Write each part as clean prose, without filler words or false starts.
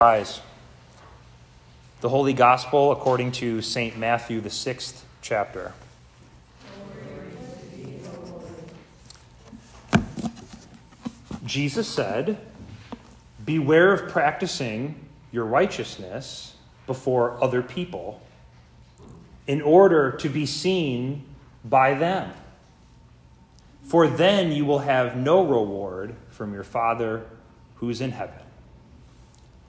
Rise. The Holy Gospel according to St. Matthew, the 6th chapter. Jesus said, "Beware of practicing your righteousness before other people in order to be seen by them. For then you will have no reward from your Father who is in heaven.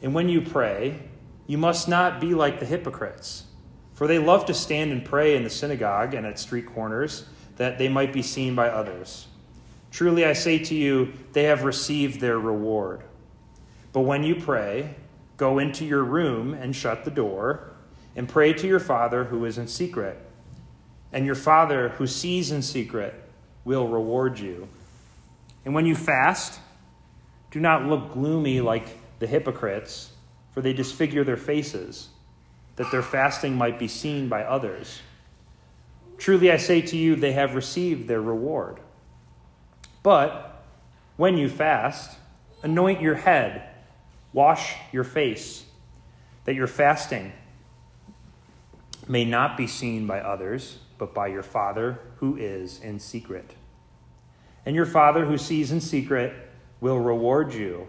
And when you pray, you must not be like the hypocrites, for they love to stand and pray in the synagogue and at street corners, that they might be seen by others. Truly I say to you, they have received their reward. But when you pray, go into your room and shut the door, and pray to your Father who is in secret. And your Father who sees in secret will reward you. And when you fast, do not look gloomy like the hypocrites, for they disfigure their faces, that their fasting might be seen by others. Truly I say to you, they have received their reward. But when you fast, anoint your head, wash your face, that your fasting may not be seen by others, but by your Father who is in secret. And your Father who sees in secret will reward you.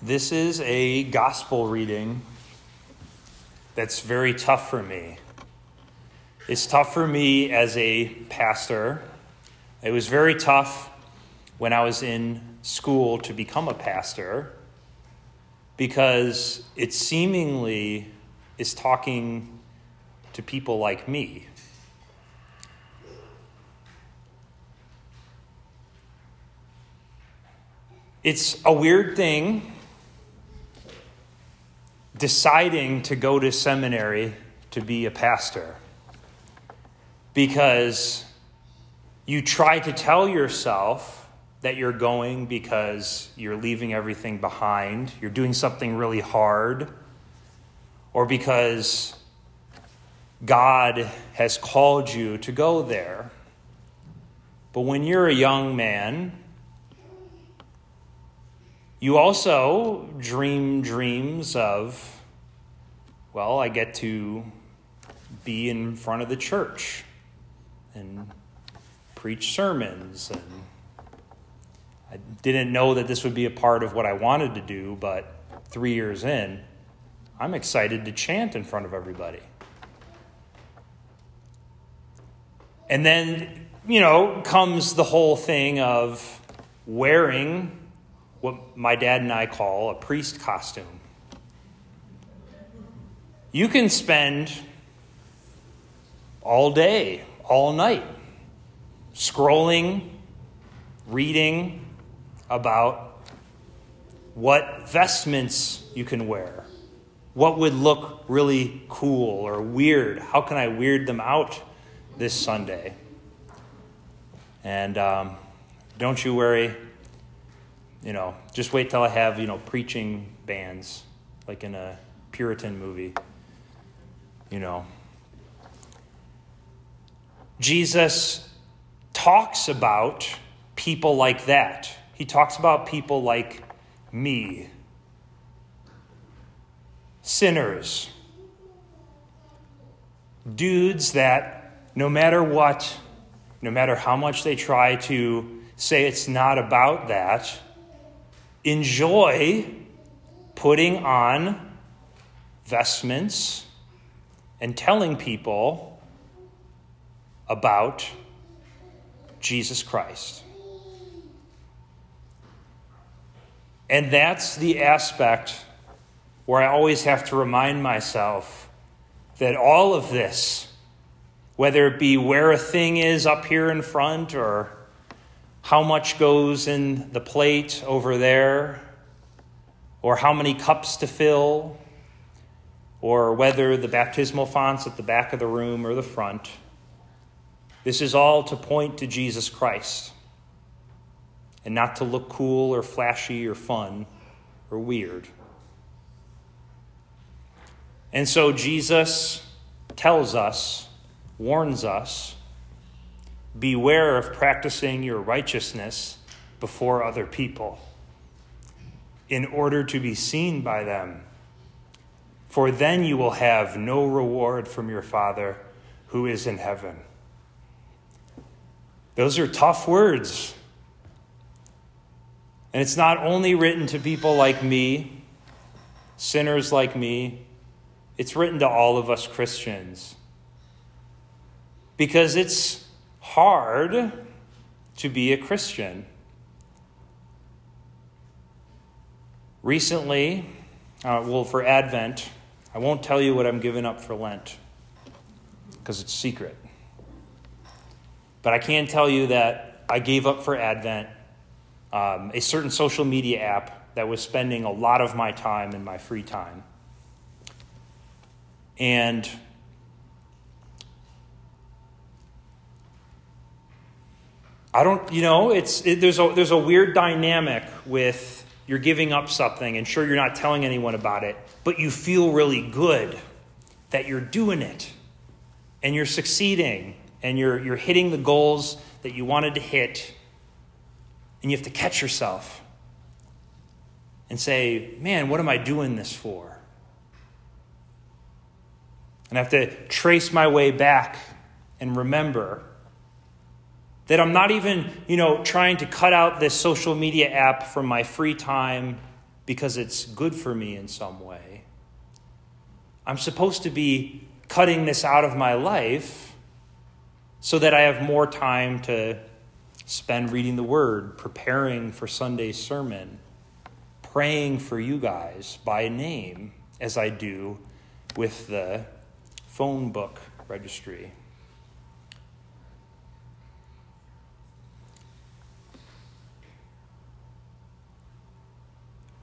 This is a gospel reading that's very tough for me. It's tough for me as a pastor. It was very tough when I was in school to become a pastor, because it seemingly is talking to people like me. It's a weird thing deciding to go to seminary to be a pastor, because you try to tell yourself that you're going because you're leaving everything behind, you're doing something really hard, or because God has called you to go there. But when you're a young man, you also dream dreams of, well, I get to be in front of the church and preach sermons. And I didn't know that this would be a part of what I wanted to do, but 3 years in, I'm excited to chant in front of everybody. And then, comes the whole thing of wearing what my dad and I call a priest costume. You can spend all day, all night, scrolling, reading about what vestments you can wear, what would look really cool or weird, how can I weird them out this Sunday? And don't you worry, just wait till I have, preaching bands, like in a Puritan movie, Jesus talks about people like that. He talks about people like me. Sinners. Dudes that no matter what, no matter how much they try to say it's not about that, enjoy putting on vestments and telling people about Jesus Christ. And that's the aspect where I always have to remind myself that all of this, whether it be where a thing is up here in front or how much goes in the plate over there, or how many cups to fill, or whether the baptismal font's at the back of the room or the front, this is all to point to Jesus Christ. And not to look cool or flashy or fun or weird. And so Jesus tells us, warns us, beware of practicing your righteousness before other people in order to be seen by them. For then you will have no reward from your Father who is in heaven. Those are tough words. And it's not only written to people like me, sinners like me, it's written to all of us Christians. Because it's hard to be a Christian. Recently, for Advent, I won't tell you what I'm giving up for Lent, because it's secret. But I can tell you that I gave up for Advent a certain social media app that was spending a lot of my time in my free time. And I don't, there's a weird dynamic with you're giving up something and sure you're not telling anyone about it, but you feel really good that you're doing it and you're succeeding and you're hitting the goals that you wanted to hit. And you have to catch yourself and say, man, what am I doing this for? And I have to trace my way back and remember that I'm not even, trying to cut out this social media app from my free time because it's good for me in some way. I'm supposed to be cutting this out of my life so that I have more time to spend reading the Word, preparing for Sunday's sermon, praying for you guys by name, as I do with the phone book registry.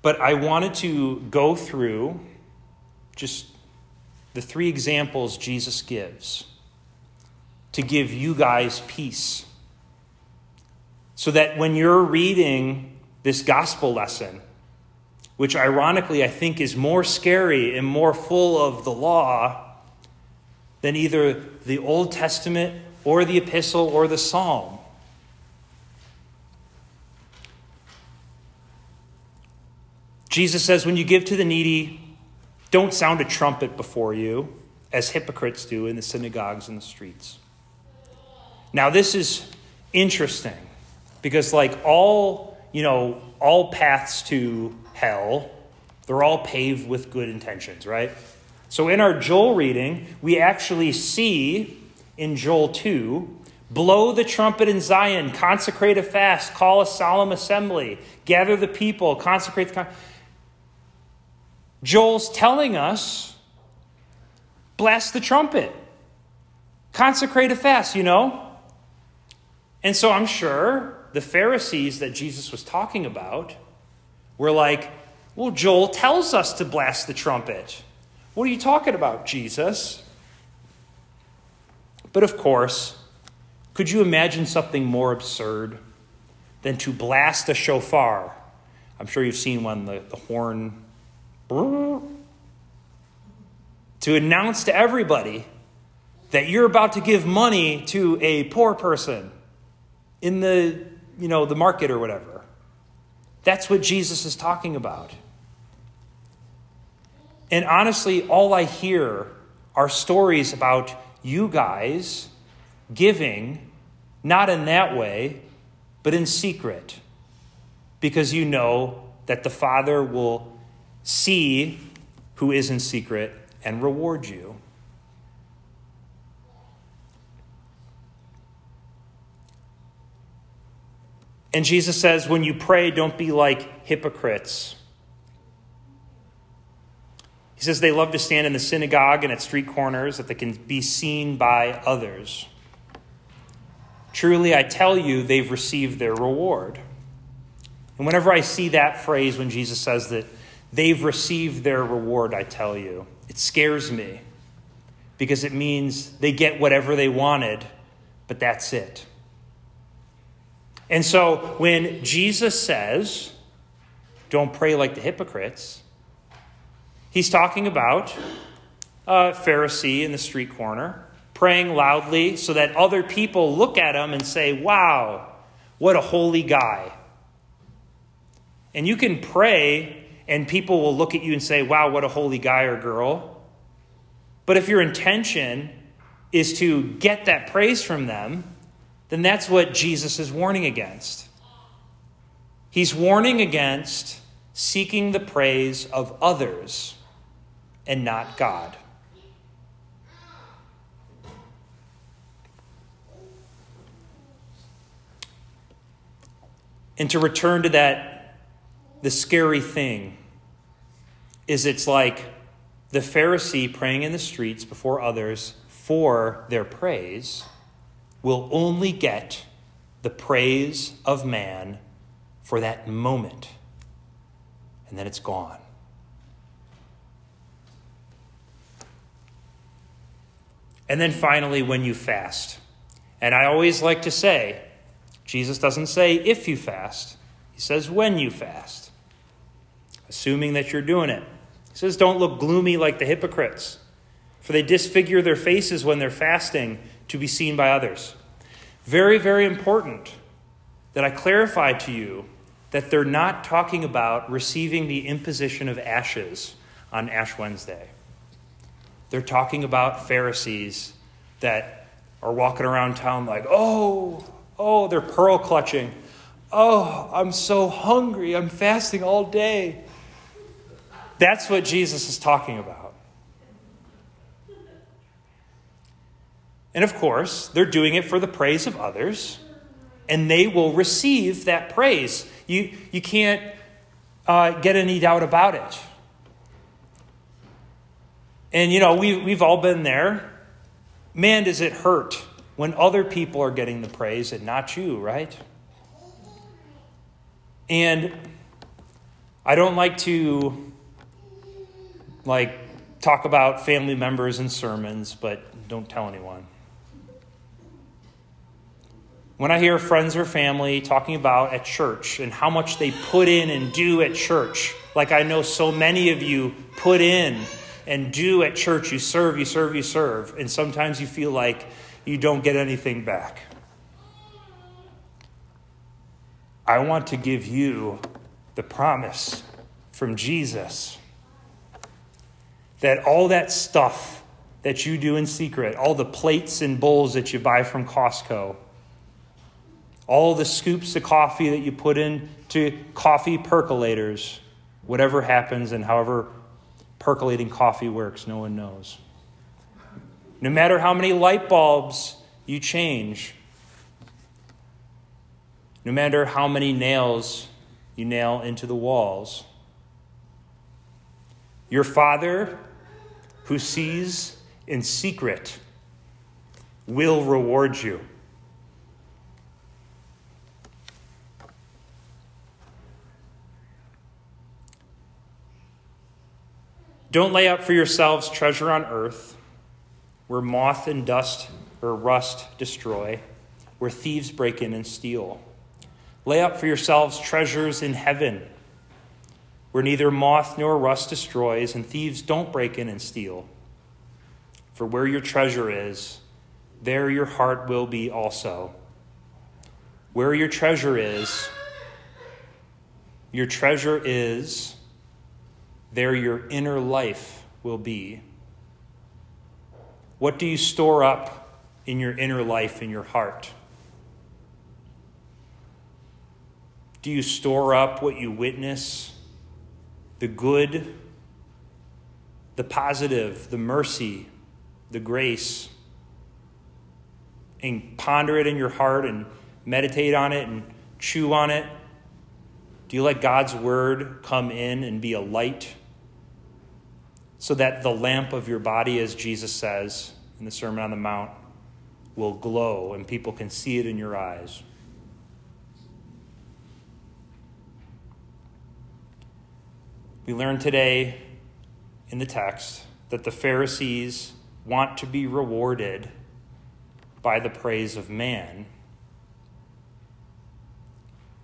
But I wanted to go through just the three examples Jesus gives to give you guys peace. So that when you're reading this gospel lesson, which ironically I think is more scary and more full of the law than either the Old Testament or the epistle or the psalm, Jesus says, when you give to the needy, don't sound a trumpet before you, as hypocrites do in the synagogues and the streets. Now, this is interesting. Because like all paths to hell, they're all paved with good intentions, right? So in our Joel reading, we actually see in Joel 2, blow the trumpet in Zion, consecrate a fast, call a solemn assembly, gather the people, consecrate the... Joel's telling us, blast the trumpet, consecrate a fast, And so I'm sure... the Pharisees that Jesus was talking about were like, well, Joel tells us to blast the trumpet. What are you talking about, Jesus? But of course, could you imagine something more absurd than to blast a shofar? I'm sure you've seen one, the horn. To announce to everybody that you're about to give money to a poor person in the the market or whatever. That's what Jesus is talking about. And honestly, all I hear are stories about you guys giving, not in that way, but in secret. Because you know that the Father will see who is in secret and reward you. And Jesus says, when you pray, don't be like hypocrites. He says they love to stand in the synagogue and at street corners that they can be seen by others. Truly, I tell you, they've received their reward. And whenever I see that phrase when Jesus says that they've received their reward, I tell you, it scares me because it means they get whatever they wanted, but that's it. And so when Jesus says, don't pray like the hypocrites, he's talking about a Pharisee in the street corner praying loudly so that other people look at him and say, wow, what a holy guy. And you can pray and people will look at you and say, wow, what a holy guy or girl. But if your intention is to get that praise from them, then that's what Jesus is warning against. He's warning against seeking the praise of others and not God. And to return to that, the scary thing is it's like the Pharisee praying in the streets before others for their praise will only get the praise of man for that moment, and then it's gone. And then finally, when you fast. And I always like to say, Jesus doesn't say if you fast. He says when you fast, assuming that you're doing it. He says, don't look gloomy like the hypocrites, for they disfigure their faces when they're fasting, to be seen by others. Very, very important that I clarify to you that they're not talking about receiving the imposition of ashes on Ash Wednesday. They're talking about Pharisees that are walking around town like, oh, they're pearl clutching. Oh, I'm so hungry. I'm fasting all day. That's what Jesus is talking about. And of course, they're doing it for the praise of others, and they will receive that praise. You can't get any doubt about it. And, you know, we've all been there. Man, does it hurt when other people are getting the praise and not you, right? And I don't like to, talk about family members in sermons, but don't tell anyone. When I hear friends or family talking about at church and how much they put in and do at church, like I know so many of you put in and do at church, you serve, and sometimes you feel like you don't get anything back. I want to give you the promise from Jesus that all that stuff that you do in secret, all the plates and bowls that you buy from Costco, all the scoops of coffee that you put into coffee percolators, whatever happens and however percolating coffee works, no one knows. No matter how many light bulbs you change, no matter how many nails you nail into the walls, your Father who sees in secret will reward you. Don't lay up for yourselves treasure on earth, where moth and dust or rust destroy, where thieves break in and steal. Lay up for yourselves treasures in heaven, where neither moth nor rust destroys, and thieves don't break in and steal. For where your treasure is, there your heart will be also. Where your treasure is, there your inner life will be. What do you store up in your inner life, in your heart? Do you store up what you witness, the good, the positive, the mercy, the grace, and ponder it in your heart and meditate on it and chew on it? Do you let God's word come in and be a light so that the lamp of your body, as Jesus says in the Sermon on the Mount, will glow and people can see it in your eyes? We learn today in the text that the Pharisees want to be rewarded by the praise of man.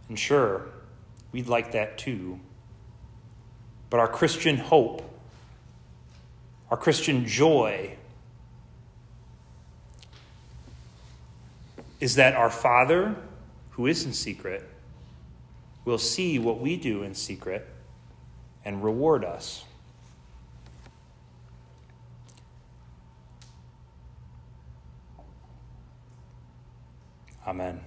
And sure, we'd like that too. But our Christian hope, our Christian joy, is that our Father, who is in secret, will see what we do in secret and reward us. Amen.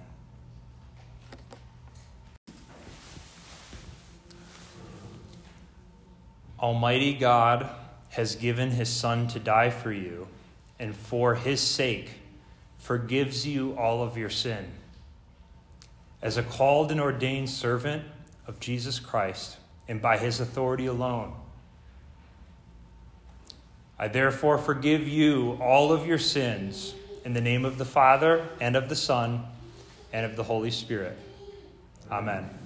Almighty God has given his Son to die for you, and for his sake forgives you all of your sin. As a called and ordained servant of Jesus Christ, and by his authority alone, I therefore forgive you all of your sins in the name of the Father, and of the Son, and of the Holy Spirit. Amen.